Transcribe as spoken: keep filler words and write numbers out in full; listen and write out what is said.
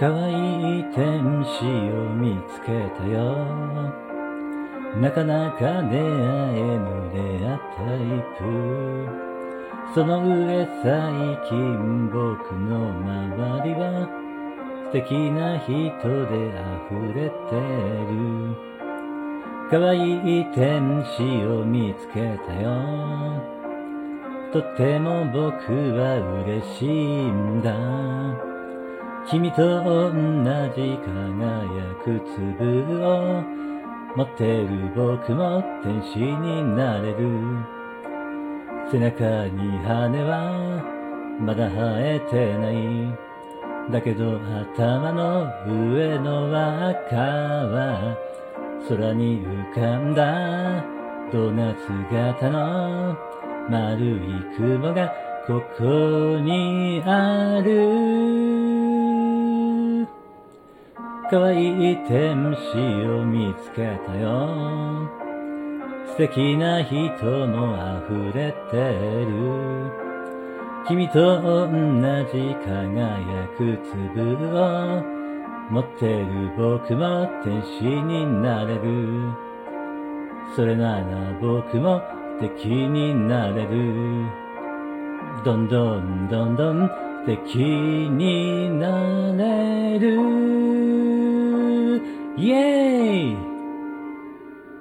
可愛い天使を見つけたよ。なかなか出会えぬレアタイプ。その上最近僕の周りは素敵な人で溢れてる。可愛い天使を見つけたよ。とても僕は嬉しいんだ。君と同じ輝く粒を持ってる僕も天使になれる。背中に羽はまだ生えてない。だけど頭の上の輪っかは空に浮かんだドーナツ型の丸い雲がここにある。可愛い天使を見つけたよ。素敵な人も溢れてる。君と同じ輝く粒を持ってる僕も天使になれる。それなら僕も敵になれる。どんどんどんどん敵になれる。イエーイ。